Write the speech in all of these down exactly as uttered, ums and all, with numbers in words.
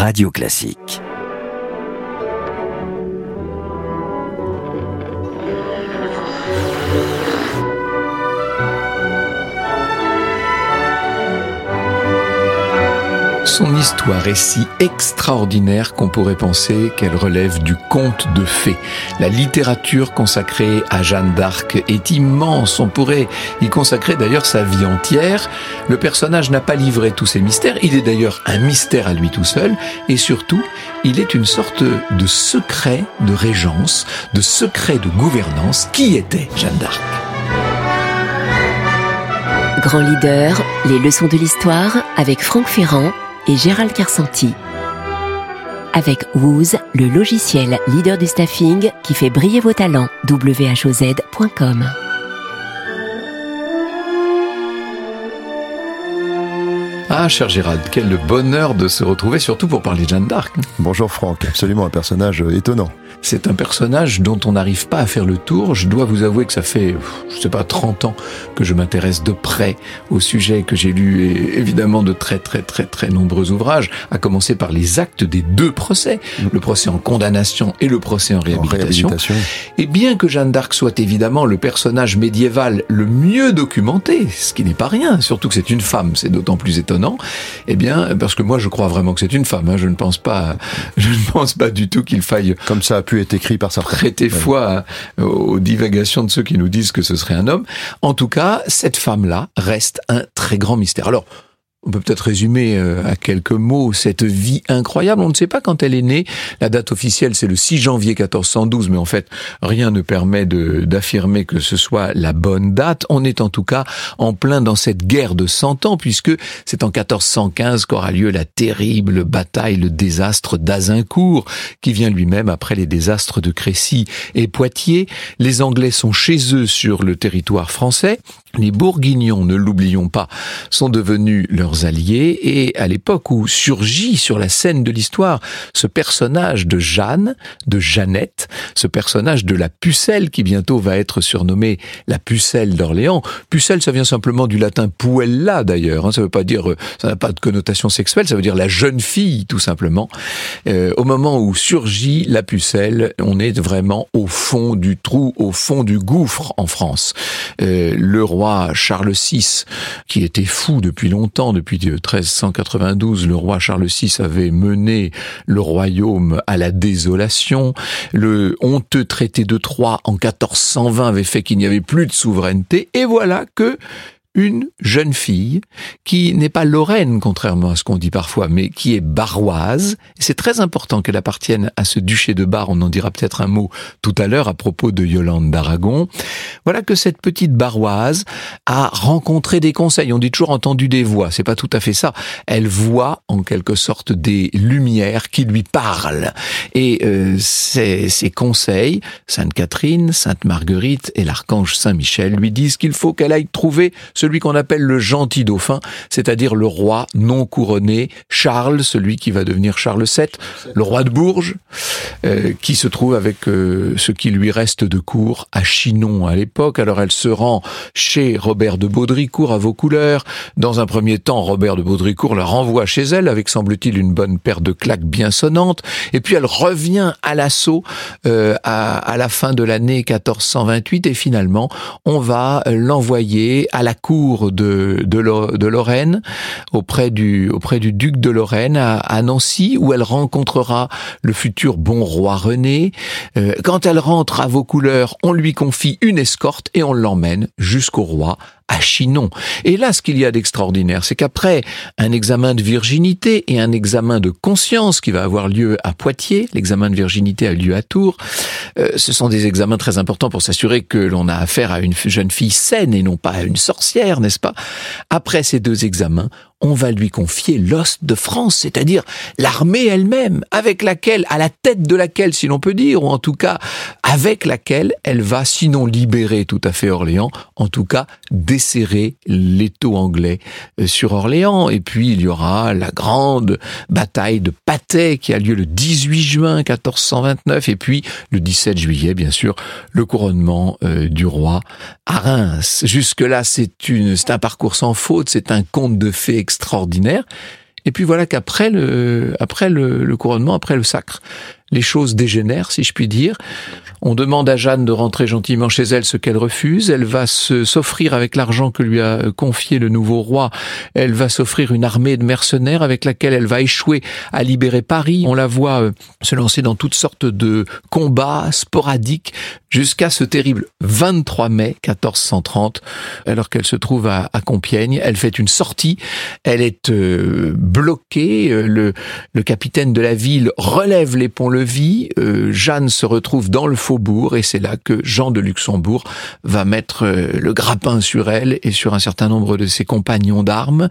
Radio Classique. Son histoire est si extraordinaire qu'on pourrait penser qu'elle relève du conte de fées. La littérature consacrée à Jeanne d'Arc est immense. On pourrait y consacrer d'ailleurs sa vie entière. Le personnage n'a pas livré tous ses mystères. Il est d'ailleurs un mystère à lui tout seul. Et surtout, il est une sorte de secret de régence, de secret de gouvernance. Qui était Jeanne d'Arc ? Grand leader, les leçons de l'histoire avec Franck Ferrand et Gérald Karsenti. Avec Whoz, le logiciel leader du staffing qui fait briller vos talents. W H O Z point com. Ah, cher Gérald, quel bonheur de se retrouver, surtout pour parler de Jeanne d'Arc. Bonjour Franck, absolument un personnage étonnant. C'est un personnage dont on n'arrive pas à faire le tour. Je dois vous avouer que ça fait, je sais pas, trente ans que je m'intéresse de près au sujet, que j'ai lu et évidemment de très très très très nombreux ouvrages, à commencer par les actes des deux procès, le procès en condamnation et le procès en réhabilitation. En réhabilitation. Et bien que Jeanne d'Arc soit évidemment le personnage médiéval le mieux documenté, ce qui n'est pas rien, surtout que c'est une femme, c'est d'autant plus étonnant. Non, eh bien, parce que moi, je crois vraiment que c'est une femme. Hein, je ne pense pas, je ne pense pas du tout qu'il faille, comme ça a pu être écrit par certains, prêter foi à, aux divagations de ceux qui nous disent que ce serait un homme. En tout cas, cette femme-là reste un très grand mystère. Alors, on peut peut-être résumer à quelques mots cette vie incroyable. On ne sait pas quand elle est née. La date officielle, c'est le six janvier mille quatre cent douze, mais en fait, rien ne permet de, d'affirmer que ce soit la bonne date. On est en tout cas en plein dans cette guerre de cent ans, puisque c'est en quatorze cent quinze qu'aura lieu la terrible bataille, le désastre d'Azincourt, qui vient lui-même après les désastres de Crécy et Poitiers. Les Anglais sont chez eux sur le territoire français. Les Bourguignons, ne l'oublions pas, sont devenus leurs alliés, et à l'époque où surgit sur la scène de l'histoire ce personnage de Jeanne, de Jeannette, ce personnage de la pucelle qui bientôt va être surnommée la pucelle d'Orléans. Pucelle, ça vient simplement du latin puella d'ailleurs, ça veut pas dire, ça n'a pas de connotation sexuelle, ça veut dire la jeune fille tout simplement. Euh, au moment où surgit la pucelle, on est vraiment au fond du trou, au fond du gouffre en France. Euh, le roi Charles six, qui était fou depuis longtemps, depuis mille trois cent quatre-vingt-douze, le roi Charles six avait mené le royaume à la désolation. Le honteux traité de Troyes en quatorze cent vingt avait fait qu'il n'y avait plus de souveraineté. Et voilà que une jeune fille qui n'est pas lorraine, contrairement à ce qu'on dit parfois, mais qui est baroise. C'est très important qu'elle appartienne à ce duché de Bar. On en dira peut-être un mot tout à l'heure à propos de Yolande d'Aragon. Voilà que cette petite baroise a rencontré des conseils. On dit toujours entendu des voix. C'est pas tout à fait ça. Elle voit en quelque sorte des lumières qui lui parlent. Et euh, ces, ces conseils, Sainte-Catherine, Sainte-Marguerite et l'archange Saint-Michel lui disent qu'il faut qu'elle aille trouver ce celui qu'on appelle le gentil dauphin, c'est-à-dire le roi non couronné, Charles, celui qui va devenir Charles sept, le roi de Bourges, euh, qui se trouve avec euh, ce qui lui reste de cour à Chinon à l'époque. Alors elle se rend chez Robert de Baudricourt à Vaucouleurs. Dans un premier temps, Robert de Baudricourt la renvoie chez elle avec, semble-t-il, une bonne paire de claques bien sonnantes. Et puis elle revient à l'assaut euh, à, à la fin de l'année quatorze cent vingt-huit et finalement, on va l'envoyer à la cour de, de, de Lorraine, auprès du, auprès du duc de Lorraine, à, à Nancy, où elle rencontrera le futur bon roi René. Euh, quand elle rentre à Vaucouleurs, on lui confie une escorte et on l'emmène jusqu'au roi, à Chinon. Et là, ce qu'il y a d'extraordinaire, c'est qu'après un examen de virginité et un examen de conscience qui va avoir lieu à Poitiers, l'examen de virginité a lieu à Tours, euh, ce sont des examens très importants pour s'assurer que l'on a affaire à une jeune fille saine et non pas à une sorcière, n'est-ce pas ? Après ces deux examens, on va lui confier l'ost de France, c'est-à-dire l'armée elle-même, avec laquelle, à la tête de laquelle, si l'on peut dire, ou en tout cas, avec laquelle elle va, sinon libérer tout à fait Orléans, en tout cas, desserrer l'étau anglais sur Orléans. Et puis, il y aura la grande bataille de Patay, qui a lieu le dix-huit juin mille quatre cent vingt-neuf, et puis, le dix-sept juillet, bien sûr, le couronnement euh, du roi à Reims. Jusque-là, c'est une, c'est un parcours sans faute, c'est un conte de fées extraordinaire. Et puis voilà qu'après le, après le, le couronnement, après le sacre, les choses dégénèrent, si je puis dire. On demande à Jeanne de rentrer gentiment chez elle, ce qu'elle refuse. Elle va se, s'offrir avec l'argent que lui a confié le nouveau roi. Elle va s'offrir une armée de mercenaires avec laquelle elle va échouer à libérer Paris. On la voit se lancer dans toutes sortes de combats sporadiques jusqu'à ce terrible vingt-trois mai mille quatre cent trente, alors qu'elle se trouve à, à Compiègne. Elle fait une sortie. Elle est euh, bloquée. Le, le capitaine de la ville relève les ponts Vit, euh, Jeanne se retrouve dans le faubourg et c'est là que Jean de Luxembourg va mettre euh, le grappin sur elle et sur un certain nombre de ses compagnons d'armes.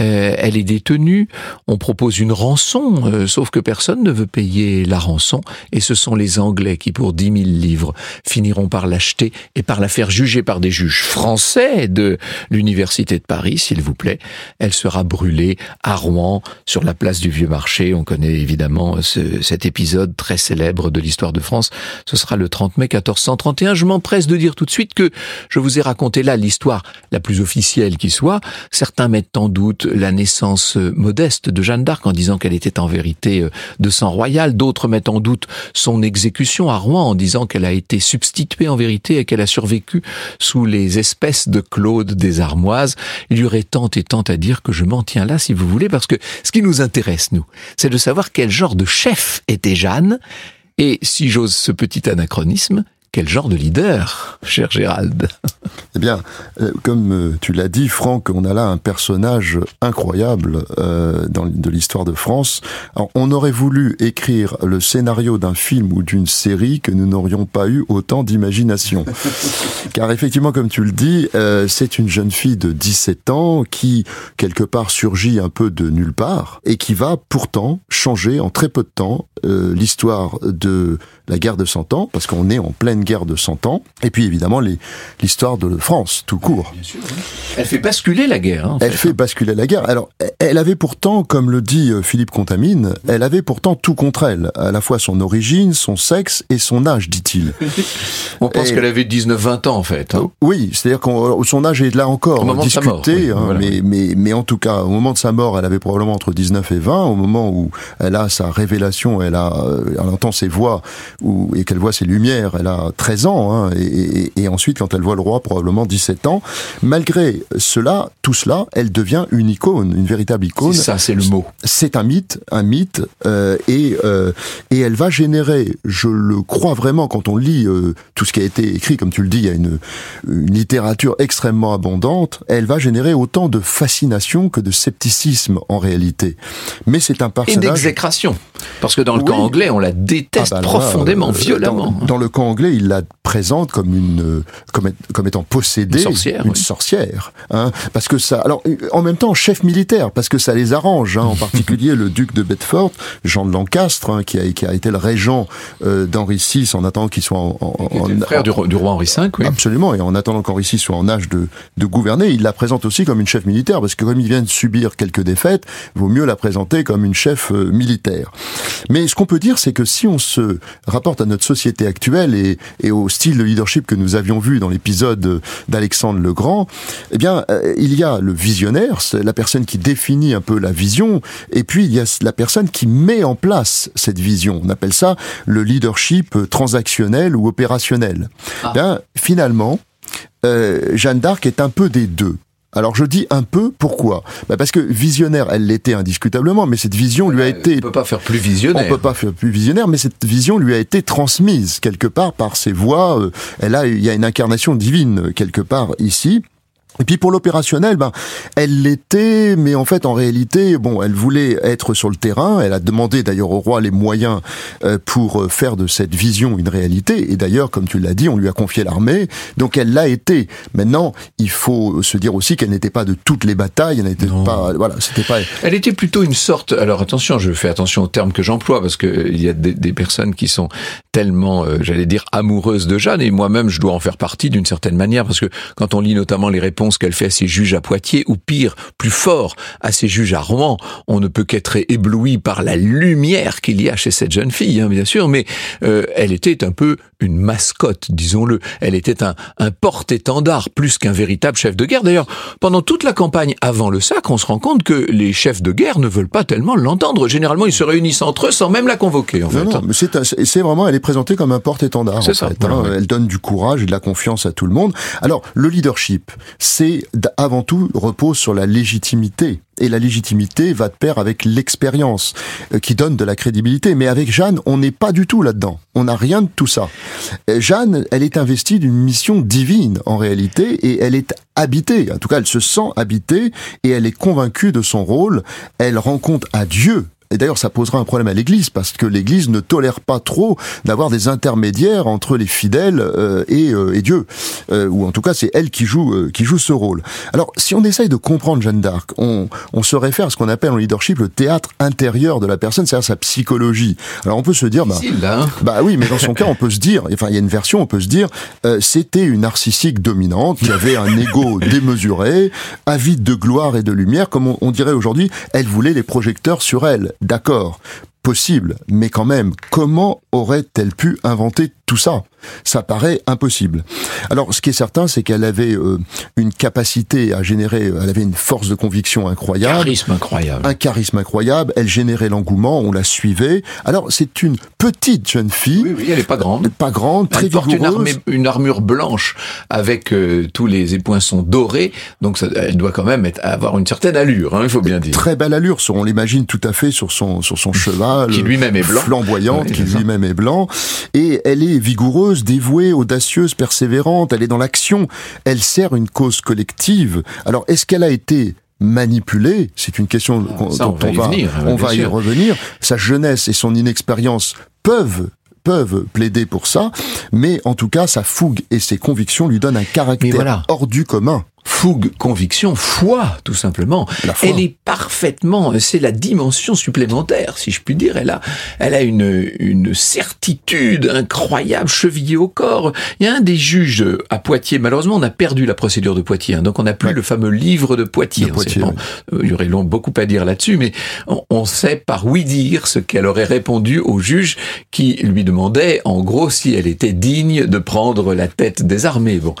Euh, elle est détenue, on propose une rançon, euh, sauf que personne ne veut payer la rançon et ce sont les Anglais qui pour dix mille livres finiront par l'acheter et par la faire juger par des juges français de l'université de Paris, s'il vous plaît. Elle sera brûlée à Rouen, sur la place du Vieux Marché. On connaît évidemment ce, cet épisode très célèbre de l'histoire de France. Ce sera le trente mai mille quatre cent trente et un. Je m'empresse de dire tout de suite que je vous ai raconté là l'histoire la plus officielle qui soit. Certains mettent en doute la naissance modeste de Jeanne d'Arc en disant qu'elle était en vérité de sang royal. D'autres mettent en doute son exécution à Rouen en disant qu'elle a été substituée en vérité et qu'elle a survécu sous les espèces de Claude des Armoises. Il y aurait tant et tant à dire que je m'en tiens là si vous voulez, parce que ce qui nous intéresse, nous, c'est de savoir quel genre de chef était Jeanne, et si j'ose ce petit anachronisme, quel genre de leader, cher Gérald? Eh bien, comme tu l'as dit, Franck, on a là un personnage incroyable euh, dans, de l'histoire de France. Alors, on aurait voulu écrire le scénario d'un film ou d'une série que nous n'aurions pas eu autant d'imagination. Car effectivement, comme tu le dis, euh, c'est une jeune fille de dix-sept ans qui, quelque part, surgit un peu de nulle part et qui va pourtant changer en très peu de temps euh, l'histoire de la guerre de cent ans, parce qu'on est en pleine guerre de cent ans, et puis évidemment les, l'histoire de France, tout court. Bien sûr, oui. Elle fait basculer la guerre. Hein, elle fait, fait basculer la guerre. Alors, elle avait pourtant, comme le dit Philippe Contamine, elle avait pourtant tout contre elle, à la fois son origine, son sexe et son âge, dit-il. On pense et... qu'elle avait dix-neuf vingt ans, en fait. Hein. Oui, c'est-à-dire que son âge est là encore discuté, mort, oui, voilà, hein, oui. mais, mais, mais en tout cas, au moment de sa mort, elle avait probablement entre dix-neuf et vingt, au moment où elle a sa révélation, elle, a, elle entend ses voix, où, et qu'elle voit ses lumières, elle a treize ans, hein, et, et, et ensuite quand elle voit le roi, probablement dix-sept ans. Malgré cela, tout cela, elle devient une icône, une véritable icône. C'est ça, c'est le mot. C'est un mythe, un mythe, euh, et, euh, et elle va générer, je le crois vraiment, quand on lit euh, tout ce qui a été écrit, comme tu le dis, il y a une, une littérature extrêmement abondante, elle va générer autant de fascination que de scepticisme, en réalité. Mais c'est un personnage... Et d'exécration, parce que dans le oui. camp anglais, on la déteste ah bah, profondément, là, euh, violemment. Dans, dans le camp anglais, il la présente comme une comme, comme étant possédée, une sorcière, une oui. sorcière hein, parce que ça. Alors en même temps, chef militaire, parce que ça les arrange, hein, en particulier le duc de Bedford, Jean de Lancastre, hein, qui a qui a été le régent euh, d'Henri six en attendant qu'il soit en, en, en le frère en, du, du roi Henri cinq, oui. Absolument, et en attendant qu'Henri six soit en âge de de gouverner, il la présente aussi comme une chef militaire, parce que comme il vient de subir quelques défaites, vaut mieux la présenter comme une chef euh, militaire. Mais ce qu'on peut dire, c'est que si on se rapporte à notre société actuelle et et au style de leadership que nous avions vu dans l'épisode d'Alexandre le Grand, eh bien, euh, il y a le visionnaire, c'est la personne qui définit un peu la vision, et puis il y a la personne qui met en place cette vision. On appelle ça le leadership transactionnel ou opérationnel. Ah. Eh bien, finalement, euh, Jeanne d'Arc est un peu des deux. Alors je dis un peu, pourquoi ? Bah parce que visionnaire, elle l'était indiscutablement, mais cette vision lui a été... On ne peut pas faire plus visionnaire. On peut pas faire plus visionnaire, mais cette vision lui a été transmise quelque part par ses voix. Elle a, il y a une incarnation divine quelque part ici. Et puis pour l'opérationnel, ben elle l'était, mais en fait en réalité, bon, elle voulait être sur le terrain. Elle a demandé d'ailleurs au roi les moyens pour faire de cette vision une réalité. Et d'ailleurs, comme tu l'as dit, on lui a confié l'armée, donc elle l'a été. Maintenant, il faut se dire aussi qu'elle n'était pas de toutes les batailles. Elle n'était non. pas, voilà, c'était pas. Elle était plutôt une sorte. Alors attention, je fais attention aux termes que j'emploie parce que euh, il y a des, des personnes qui sont tellement, euh, j'allais dire, amoureuses de Jeanne, et moi-même, je dois en faire partie d'une certaine manière, parce que quand on lit notamment les réponses ce qu'elle fait à ses juges à Poitiers, ou pire, plus fort, à ses juges à Rouen. On ne peut qu'être ébloui par la lumière qu'il y a chez cette jeune fille, hein, bien sûr, mais euh, elle était un peu une mascotte, disons-le. Elle était un, un porte-étendard, plus qu'un véritable chef de guerre. D'ailleurs, pendant toute la campagne avant le sac, on se rend compte que les chefs de guerre ne veulent pas tellement l'entendre. Généralement, ils se réunissent entre eux sans même la convoquer, en non, fait. Non, mais c'est, c'est vraiment, elle est présentée comme un porte-étendard, c'est en ça, fait. Voilà, hein, ouais. Elle donne du courage et de la confiance à tout le monde. Alors, le leadership, c'est avant tout, repose sur la légitimité. Et la légitimité va de pair avec l'expérience, euh, qui donne de la crédibilité. Mais avec Jeanne, on n'est pas du tout là-dedans. On n'a rien de tout ça. Euh, Jeanne, elle est investie d'une mission divine, en réalité, et elle est habitée. En tout cas, elle se sent habitée, et elle est convaincue de son rôle. Elle rend compte à Dieu. Et d'ailleurs, ça posera un problème à l'Église, parce que l'Église ne tolère pas trop d'avoir des intermédiaires entre les fidèles euh, et, euh, et Dieu. Euh, ou en tout cas, c'est elle qui joue, euh, qui joue ce rôle. Alors, si on essaye de comprendre Jeanne d'Arc, on, on se réfère à ce qu'on appelle en leadership le théâtre intérieur de la personne, c'est-à-dire sa psychologie. Alors, on peut se dire... Bah, là, hein bah oui, mais dans son cas, on peut se dire... Enfin, il y a une version, on peut se dire euh, c'était une narcissique dominante, qui avait un ego démesuré, avide de gloire et de lumière, comme on, on dirait aujourd'hui, elle voulait les projecteurs sur elle. D'accord, possible, mais quand même, comment aurait-elle pu inventer tout ça ? Ça paraît impossible. Alors, ce qui est certain, c'est qu'elle avait euh, une capacité à générer, elle avait une force de conviction incroyable. Un charisme incroyable. Un charisme incroyable, elle générait l'engouement, on la suivait. Alors, c'est une petite jeune fille. Oui, oui, elle n'est pas grande. Pas grande, très vigoureuse. Elle porte une, armée, une armure blanche avec euh, tous les époinçons dorés, donc ça, elle doit quand même être, avoir une certaine allure, hein, il faut bien dire. Très belle allure, on l'imagine tout à fait sur son, sur son cheval. Qui lui-même est blanc. Flamboyante, oui, qui lui-même est blanc. Et elle est vigoureuse, dévouée, audacieuse, persévérante, elle est dans l'action, elle sert une cause collective. Alors, est-ce qu'elle a été manipulée ? C'est une question ça, dont on va, on va, y, venir, on va y revenir. Sa jeunesse et son inexpérience peuvent peuvent plaider pour ça, mais en tout cas, sa fougue et ses convictions lui donnent un caractère voilà. hors du commun. Fougue, conviction, foi, tout simplement. Elle est parfaitement, c'est la dimension supplémentaire, si je puis dire. Elle a, elle a une, une certitude incroyable, chevillée au corps. Il y a un des juges à Poitiers, malheureusement, on a perdu la procédure de Poitiers, hein, donc on n'a plus ouais. le fameux livre de Poitiers. De Poitiers bon, oui. Il y aurait long, beaucoup à dire là-dessus, mais on, on sait par oui dire ce qu'elle aurait répondu au juge qui lui demandait, en gros, si elle était digne de prendre la tête des armées. Bon.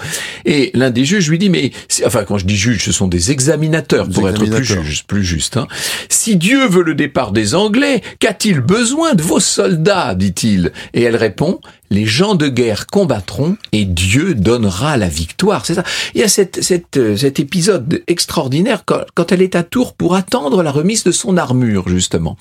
Et l'un des juges lui dit, mais enfin, quand je dis juge, ce sont des examinateurs, des pour examinateurs. être plus juste. Plus juste hein. Si Dieu veut le départ des Anglais, qu'a-t-il besoin de vos soldats, dit-il. Et elle répond, les gens de guerre combattront et Dieu donnera la victoire. C'est ça. Il y a cette, cette, cet épisode extraordinaire quand, quand elle est à Tours pour attendre la remise de son armure, justement.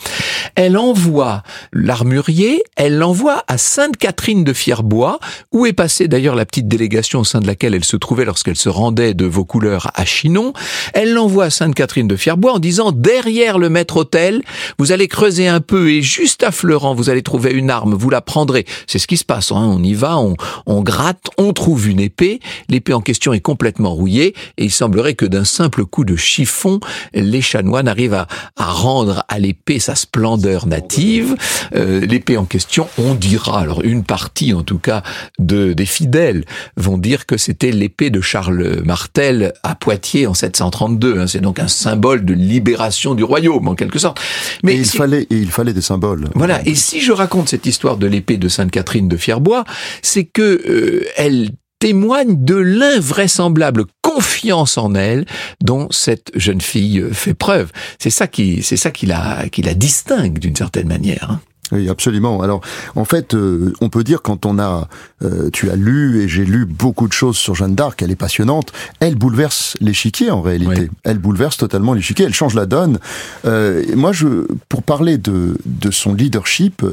Elle envoie l'armurier, elle l'envoie à Sainte-Catherine de Fierbois, où est passée d'ailleurs la petite délégation au sein de laquelle elle se trouvait lorsqu'elle se rendait de Vaucouleurs à Chinon. Elle l'envoie à Sainte-Catherine de Fierbois en disant, derrière le maître-autel, vous allez creuser un peu et juste affleurant, vous allez trouver une arme, vous la prendrez. C'est ce qui se passe. On y va, on, on gratte, on trouve une épée. L'épée en question est complètement rouillée et il semblerait que d'un simple coup de chiffon, les chanoines arrivent à, à rendre à l'épée sa splendeur native. Euh, l'épée en question, on dira, alors une partie en tout cas de, des fidèles vont dire que c'était l'épée de Charles Martel à Poitiers en sept cent trente-deux. Hein. C'est donc un symbole de libération du royaume en quelque sorte. Mais et il si... fallait, et il fallait des symboles. Voilà. Et si je raconte cette histoire de l'épée de Sainte-Catherine de Fierbois, c'est que euh, elle témoigne de l'invraisemblable confiance en elle dont cette jeune fille fait preuve. C'est ça qui, c'est ça qui la, qui la distingue d'une certaine manière. Hein. Oui, absolument. Alors, en fait, euh, on peut dire quand on a, euh, tu as lu et j'ai lu beaucoup de choses sur Jeanne d'Arc, elle est passionnante, elle bouleverse l'échiquier en réalité. Oui. Elle bouleverse totalement l'échiquier, elle change la donne. Euh, moi, je, pour parler de, de son leadership,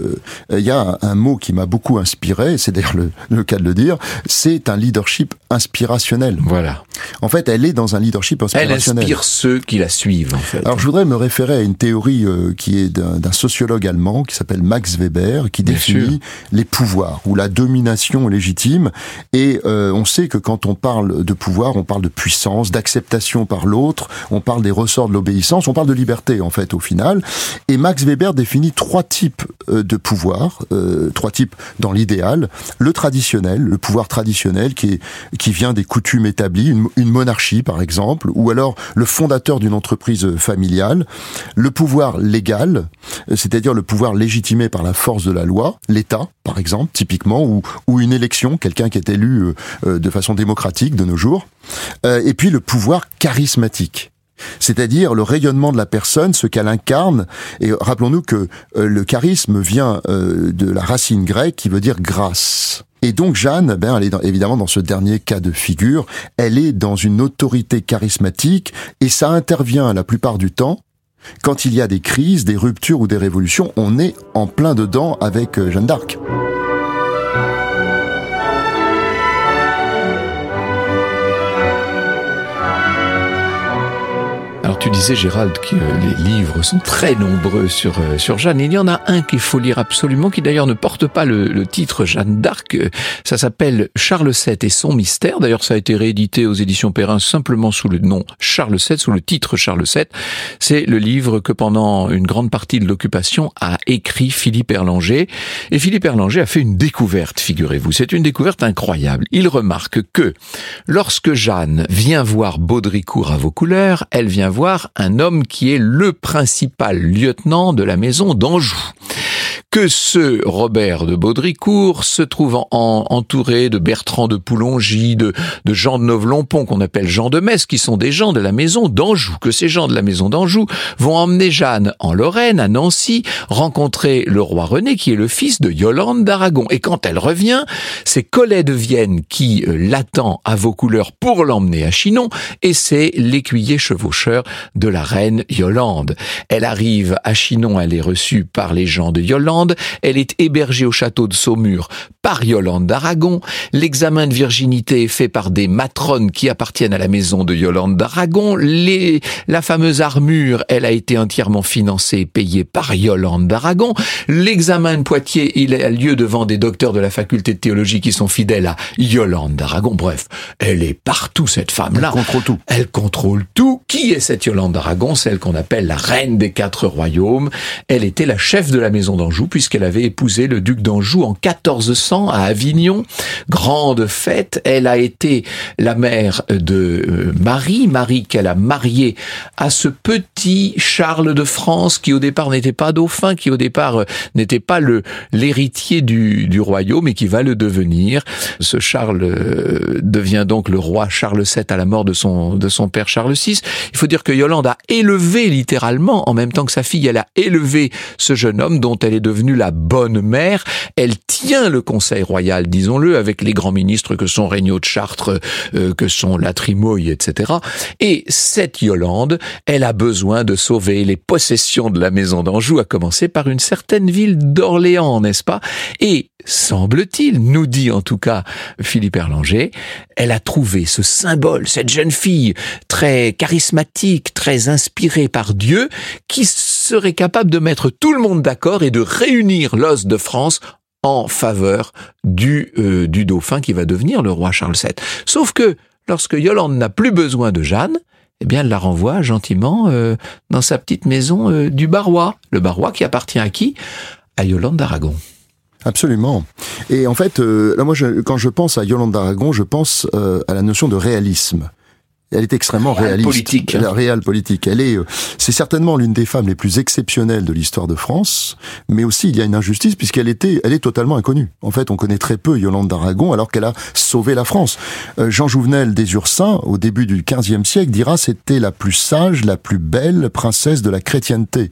il euh, y a un mot qui m'a beaucoup inspiré, c'est d'ailleurs le, le cas de le dire, c'est un leadership inspirationnel. Voilà. En fait, elle est dans un leadership inspirationnel. Elle inspire ceux qui la suivent, en fait. Alors, je voudrais me référer à une théorie euh, qui est d'un, d'un sociologue allemand qui s'appelle Max Weber, qui Bien définit sûr. les pouvoirs ou la domination légitime. Et euh, on sait que quand on parle de pouvoir, on parle de puissance, d'acceptation par l'autre, on parle des ressorts de l'obéissance, on parle de liberté en fait au final. Et Max Weber définit trois types euh, de pouvoir, euh, trois types dans l'idéal. Le traditionnel, le pouvoir traditionnel qui est, qui vient des coutumes établies, une, une monarchie par exemple, ou alors le fondateur d'une entreprise familiale, le pouvoir légal, c'est-à-dire le pouvoir légitimé par la force de la loi, l'État par exemple, typiquement, ou, ou une élection, quelqu'un qui est élu euh, de façon démocratique de nos jours, euh, et puis le pouvoir charismatique. C'est-à-dire le rayonnement de la personne, ce qu'elle incarne. Et rappelons-nous que euh, le charisme vient euh, de la racine grecque qui veut dire grâce. Et donc Jeanne, ben, elle est dans, évidemment dans ce dernier cas de figure, elle est dans une autorité charismatique et ça intervient la plupart du temps. Quand il y a des crises, des ruptures ou des révolutions, on est en plein dedans avec euh, Jeanne d'Arc. Alors tu disais, Gérald, que les livres sont très nombreux sur sur Jeanne. Il y en a un qu'il faut lire absolument, qui d'ailleurs ne porte pas le, le titre Jeanne d'Arc. Ça s'appelle Charles sept et son mystère. D'ailleurs, ça a été réédité aux éditions Perrin simplement sous le nom Charles sept, sous le titre Charles sept. C'est le livre que pendant une grande partie de l'occupation a écrit Philippe Erlanger. Et Philippe Erlanger a fait une découverte, figurez-vous. C'est une découverte incroyable. Il remarque que lorsque Jeanne vient voir Baudricourt à Vaucouleurs, elle vient voir un homme qui est le principal lieutenant de la maison d'Anjou. Que ce Robert de Baudricourt se trouve en, en, entouré de Bertrand de Poulongy, de, de Jean de Novlompont, qu'on appelle Jean de Metz, qui sont des gens de la maison d'Anjou. Que ces gens de la maison d'Anjou vont emmener Jeanne en Lorraine, à Nancy, rencontrer le roi René, qui est le fils de Yolande d'Aragon. Et quand elle revient, c'est Collet de Vienne qui euh, l'attend à Vaucouleurs pour l'emmener à Chinon, et c'est l'écuyer chevaucheur de la reine Yolande. Elle arrive à Chinon, elle est reçue par les gens de Yolande. Elle est hébergée au château de Saumur par Yolande d'Aragon. L'examen de virginité est fait par des matrones qui appartiennent à la maison de Yolande d'Aragon. Les, la fameuse armure, elle a été entièrement financée et payée par Yolande d'Aragon. L'examen de Poitiers, il a lieu devant des docteurs de la faculté de théologie qui sont fidèles à Yolande d'Aragon. Bref, elle est partout, cette femme-là. Elle contrôle tout. Elle contrôle tout. Qui est cette Yolande d'Aragon? Celle qu'on appelle la reine des quatre royaumes. Elle était la chef de la maison d'Anjou, puisqu'elle avait épousé le duc d'Anjou en quatorze cents à Avignon. Grande fête. Elle a été la mère de Marie, Marie qu'elle a mariée à ce petit Charles de France qui au départ n'était pas dauphin, qui au départ n'était pas le l'héritier du, du royaume et qui va le devenir. Ce Charles devient donc le roi Charles sept à la mort de son, de son père Charles six. Il faut dire que Yolande a élevé littéralement, en même temps que sa fille, elle a élevé ce jeune homme dont elle est devenue la bonne mère. Elle tient le conseil royal, disons-le, avec les grands ministres que sont Regnault de Chartres, euh, que sont La Trimouille, et cetera. Et cette Yolande, elle a besoin de sauver les possessions de la maison d'Anjou, à commencer par une certaine ville d'Orléans, n'est-ce pas? Et, semble-t-il, nous dit en tout cas Philippe Erlanger, elle a trouvé ce symbole, cette jeune fille très charismatique, très inspirée par Dieu, qui serait capable de mettre tout le monde d'accord et de réunir l'os de France en faveur du, euh, du dauphin qui va devenir le roi Charles sept. Sauf que lorsque Yolande n'a plus besoin de Jeanne, eh bien elle la renvoie gentiment euh, dans sa petite maison euh, du Barrois. Le Barrois qui appartient à qui? À Yolande d'Aragon. Absolument. Et en fait, euh, là moi, je, quand je pense à Yolande d'Aragon, je pense euh, à la notion de réalisme. Elle est extrêmement réaliste. Politique, hein. La réelle politique. Elle est, c'est certainement l'une des femmes les plus exceptionnelles de l'histoire de France, mais aussi il y a une injustice puisqu'elle était, elle est totalement inconnue. En fait, on connaît très peu Yolande d'Aragon alors qu'elle a sauvé la France. Euh, Jean Jouvenel des Ursins, au début du quinzième siècle, dira c'était la plus sage, la plus belle princesse de la chrétienté.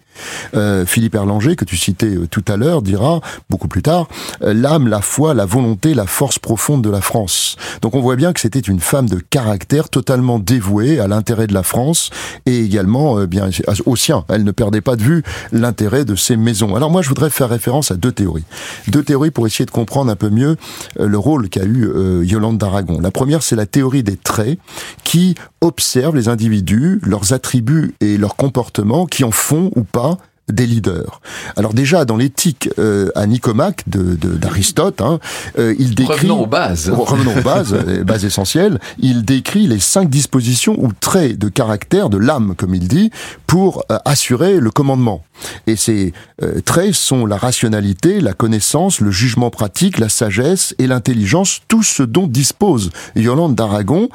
Euh, Philippe Erlanger, que tu citais tout à l'heure, dira, beaucoup plus tard, l'âme, la foi, la volonté, la force profonde de la France. Donc on voit bien que c'était une femme de caractère totalement dévouée à l'intérêt de la France et également euh, bien au sien. Elle ne perdait pas de vue l'intérêt de ses maisons. Alors moi, je voudrais faire référence à deux théories. Deux théories pour essayer de comprendre un peu mieux euh, le rôle qu'a eu euh, Yolande d'Aragon. La première, c'est la théorie des traits qui observe les individus, leurs attributs et leurs comportements qui en font ou pas des leaders. Alors déjà, dans l'éthique euh, à Nicomaque de, de, d'Aristote, hein, euh, il décrit... Revenons aux bases. Revenons aux bases, bases essentielles. Il décrit les cinq dispositions ou traits de caractère, de l'âme, comme il dit, pour euh, assurer le commandement. Et ces euh, traits sont la rationalité, la connaissance, le jugement pratique, la sagesse et l'intelligence, tout ce dont dispose Yolande d'Aragon.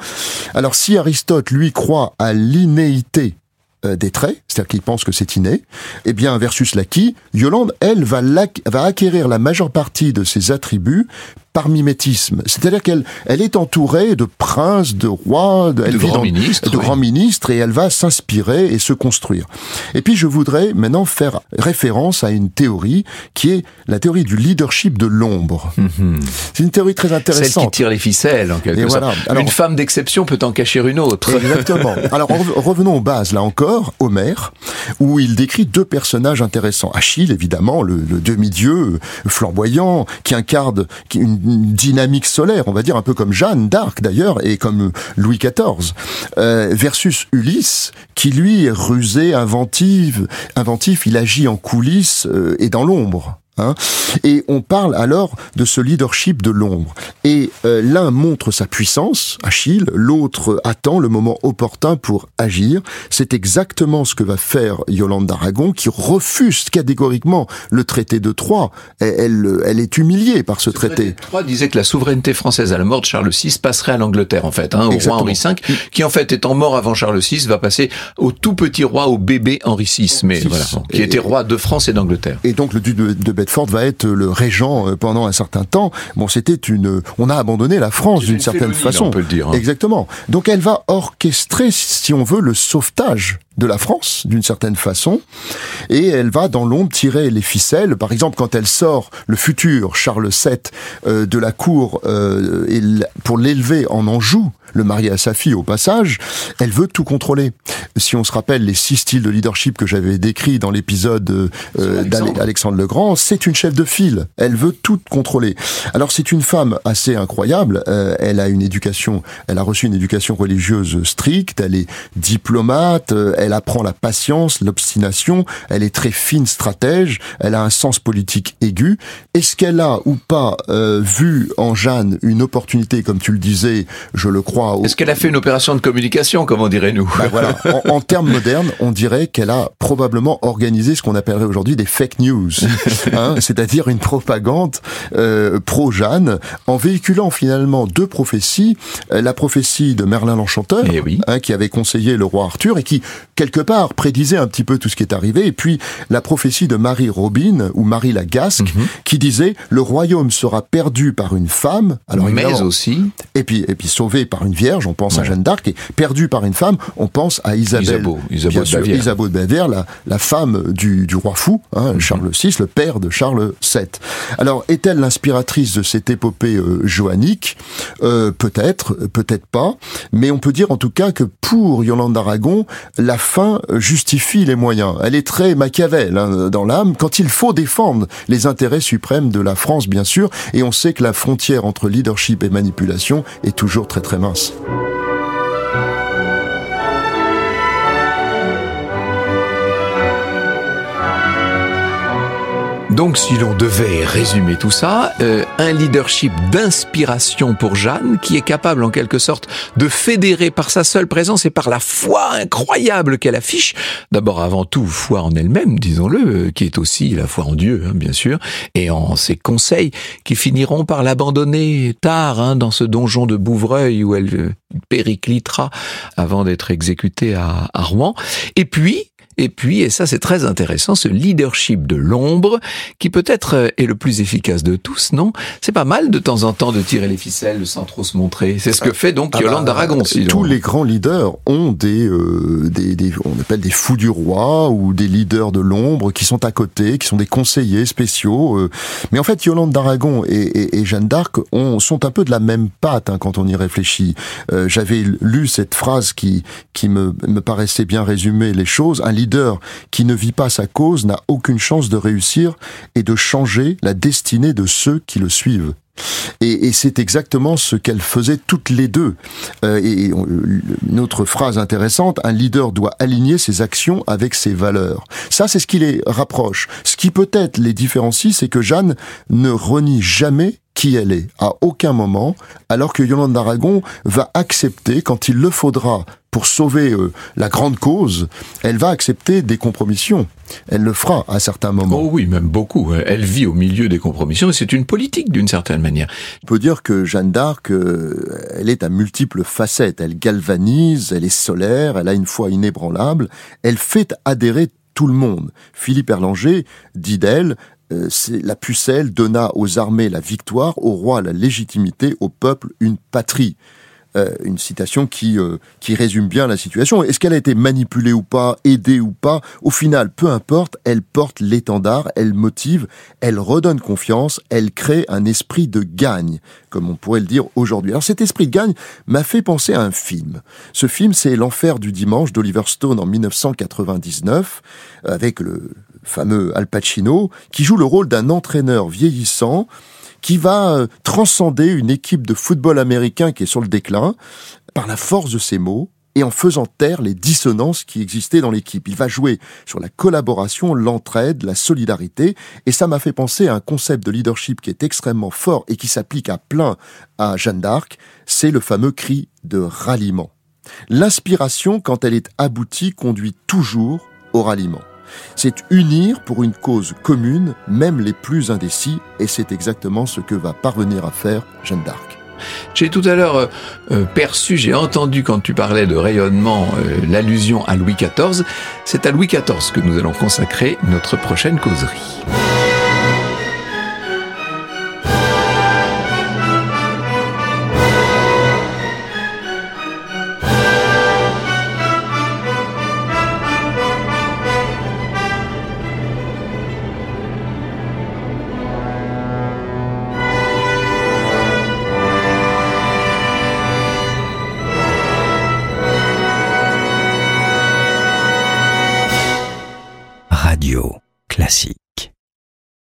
Alors si Aristote, lui, croit à l'innéité des traits, c'est-à-dire qu'il pense que c'est inné, eh bien, versus l'acquis, Yolande, elle, va, va acquérir la majeure partie de ses attributs par mimétisme. C'est-à-dire qu'elle elle est entourée de princes, de rois, de, elle de, vit grands, dans, ministres, de oui. grands ministres, et elle va s'inspirer et se construire. Et puis, je voudrais maintenant faire référence à une théorie qui est la théorie du leadership de l'ombre. Mm-hmm. C'est une théorie très intéressante. Celle qui tire les ficelles, en quelque et sorte. Voilà. Alors, une femme d'exception peut en cacher une autre. Exactement. Alors, revenons aux bases, là encore. Homère, où il décrit deux personnages intéressants. Achille, évidemment, le, le demi-dieu flamboyant, qui incarne une, une dynamique solaire, on va dire, un peu comme Jeanne d'Arc, d'ailleurs, et comme Louis quatorze, euh, versus Ulysse, qui, lui, est rusé, inventif, inventif, il agit en coulisses euh, et dans l'ombre. Hein, et on parle alors de ce leadership de l'ombre. Et euh, l'un montre sa puissance, Achille, l'autre attend le moment opportun pour agir. C'est exactement ce que va faire Yolande d'Aragon, qui refuse catégoriquement le traité de Troyes. Elle, elle est humiliée par ce, ce traité. traité de Troyes disait que la souveraineté française à la mort de Charles six passerait à l'Angleterre, en fait, hein, au exactement. roi Henri cinq, qui en fait, étant mort avant Charles six, va passer au tout petit roi, au bébé Henri six, mais Henri six, voilà, qui et, était roi de France et d'Angleterre. Et donc le duc de, de Ford va être le régent pendant un certain temps. Bon, c'était une... On a abandonné la France d'une certaine façon. On peut le dire. Hein. Exactement. Donc, elle va orchestrer, si on veut, le sauvetage de la France, d'une certaine façon, et elle va dans l'ombre tirer les ficelles. Par exemple, quand elle sort le futur Charles sept euh, de la cour euh, et pour l'élever en Anjou, le marier à sa fille au passage, elle veut tout contrôler. Si on se rappelle les six styles de leadership que j'avais décrits dans l'épisode euh, d'Alexandre le Grand, c'est une chef de file. Elle veut tout contrôler. Alors c'est une femme assez incroyable. Euh, elle a une éducation, elle a reçu une éducation religieuse stricte. Elle est diplomate. Euh, elle Elle apprend la patience, l'obstination, elle est très fine stratège, elle a un sens politique aigu. Est-ce qu'elle a ou pas euh, vu en Jeanne une opportunité, comme tu le disais, je le crois... Au... Est-ce qu'elle a fait une opération de communication, comme on dirait nous ? Ben voilà. En, en termes modernes, on dirait qu'elle a probablement organisé ce qu'on appellerait aujourd'hui des fake news, hein, c'est-à-dire une propagande euh, pro-Jeanne, en véhiculant finalement deux prophéties, la prophétie de Merlin l'Enchanteur, eh oui. hein, qui avait conseillé le roi Arthur et qui... quelque part, prédisait un petit peu tout ce qui est arrivé. Et puis, la prophétie de Marie Robine, ou Marie la Gasque, mm-hmm. qui disait « Le royaume sera perdu par une femme. » Alors, mais aussi... Et puis, et puis sauvé par une vierge, on pense ouais. à Jeanne d'Arc, et perdu par une femme, on pense à Isabelle. Isabeau, Isabeau, de, Bavière. Isabeau de Bavière, la, la femme du, du roi fou, hein, mm-hmm. Charles six, le père de Charles sept. Alors, est-elle l'inspiratrice de cette épopée euh, joannique euh, Peut-être, peut-être pas. Mais on peut dire en tout cas que pour Yolande d'Aragon, la fin justifie les moyens. Elle est très Machiavel hein, dans l'âme, quand il faut défendre les intérêts suprêmes de la France, bien sûr, et on sait que la frontière entre leadership et manipulation est toujours très très mince. Donc, si l'on devait résumer tout ça, euh, un leadership d'inspiration pour Jeanne, qui est capable, en quelque sorte, de fédérer par sa seule présence et par la foi incroyable qu'elle affiche, d'abord, avant tout, foi en elle-même, disons-le, euh, qui est aussi la foi en Dieu, hein, bien sûr, et en ses conseils, qui finiront par l'abandonner tard, hein, dans ce donjon de Bouvreuil, où elle euh, périclitera avant d'être exécutée à, à Rouen. Et puis... Et puis, et ça c'est très intéressant, ce leadership de l'ombre, qui peut-être est le plus efficace de tous, non ? C'est pas mal de temps en temps de tirer les ficelles sans trop se montrer. C'est ce que fait donc ah Yolande bah, d'Aragon. Si tous les grands leaders ont des, euh, des, des, on appelle des fous du roi, ou des leaders de l'ombre qui sont à côté, qui sont des conseillers spéciaux. Euh. Mais en fait, Yolande d'Aragon et, et, et Jeanne d'Arc ont, sont un peu de la même patte hein, quand on y réfléchit. Euh, j'avais lu cette phrase qui, qui me, me paraissait bien résumer les choses. Un leader qui ne vit pas sa cause n'a aucune chance de réussir et de changer la destinée de ceux qui le suivent. Et, et c'est exactement ce qu'elles faisaient toutes les deux. Euh, et une autre phrase intéressante, un leader doit aligner ses actions avec ses valeurs. Ça, c'est ce qui les rapproche. Ce qui peut-être les différencie, c'est que Jeanne ne renie jamais qui elle est, à aucun moment, alors que Yolande d'Aragon va accepter, quand il le faudra pour sauver euh, la grande cause, elle va accepter des compromissions. Elle le fera à certains moments. Oh oui, même beaucoup. Elle vit au milieu des compromissions et c'est une politique d'une certaine manière. On peut dire que Jeanne d'Arc, euh, elle est à multiples facettes. Elle galvanise, elle est solaire, elle a une foi inébranlable, elle fait adhérer tout le monde. Philippe Erlanger dit d'elle... Euh, c'est, la pucelle donna aux armées la victoire, au roi la légitimité, au peuple une patrie. Euh, une citation qui, euh, qui résume bien la situation. Est-ce qu'elle a été manipulée ou pas, aidée ou pas? Au final, peu importe, elle porte l'étendard, elle motive, elle redonne confiance, elle crée un esprit de gagne, comme on pourrait le dire aujourd'hui. Alors cet esprit de gagne m'a fait penser à un film. Ce film, c'est L'Enfer du dimanche d'Oliver Stone en dix-neuf cent quatre-vingt-dix-neuf, avec le fameux Al Pacino, qui joue le rôle d'un entraîneur vieillissant qui va transcender une équipe de football américain qui est sur le déclin par la force de ses mots et en faisant taire les dissonances qui existaient dans l'équipe. Il va jouer sur la collaboration, l'entraide, la solidarité, et ça m'a fait penser à un concept de leadership qui est extrêmement fort et qui s'applique à plein à Jeanne d'Arc, c'est le fameux cri de ralliement. L'inspiration, quand elle est aboutie, conduit toujours au ralliement. C'est unir pour une cause commune, même les plus indécis, et c'est exactement ce que va parvenir à faire Jeanne d'Arc. J'ai tout à l'heure euh, perçu, j'ai entendu quand tu parlais de rayonnement, euh, l'allusion à Louis quatorze. C'est à Louis quatorze que nous allons consacrer notre prochaine causerie.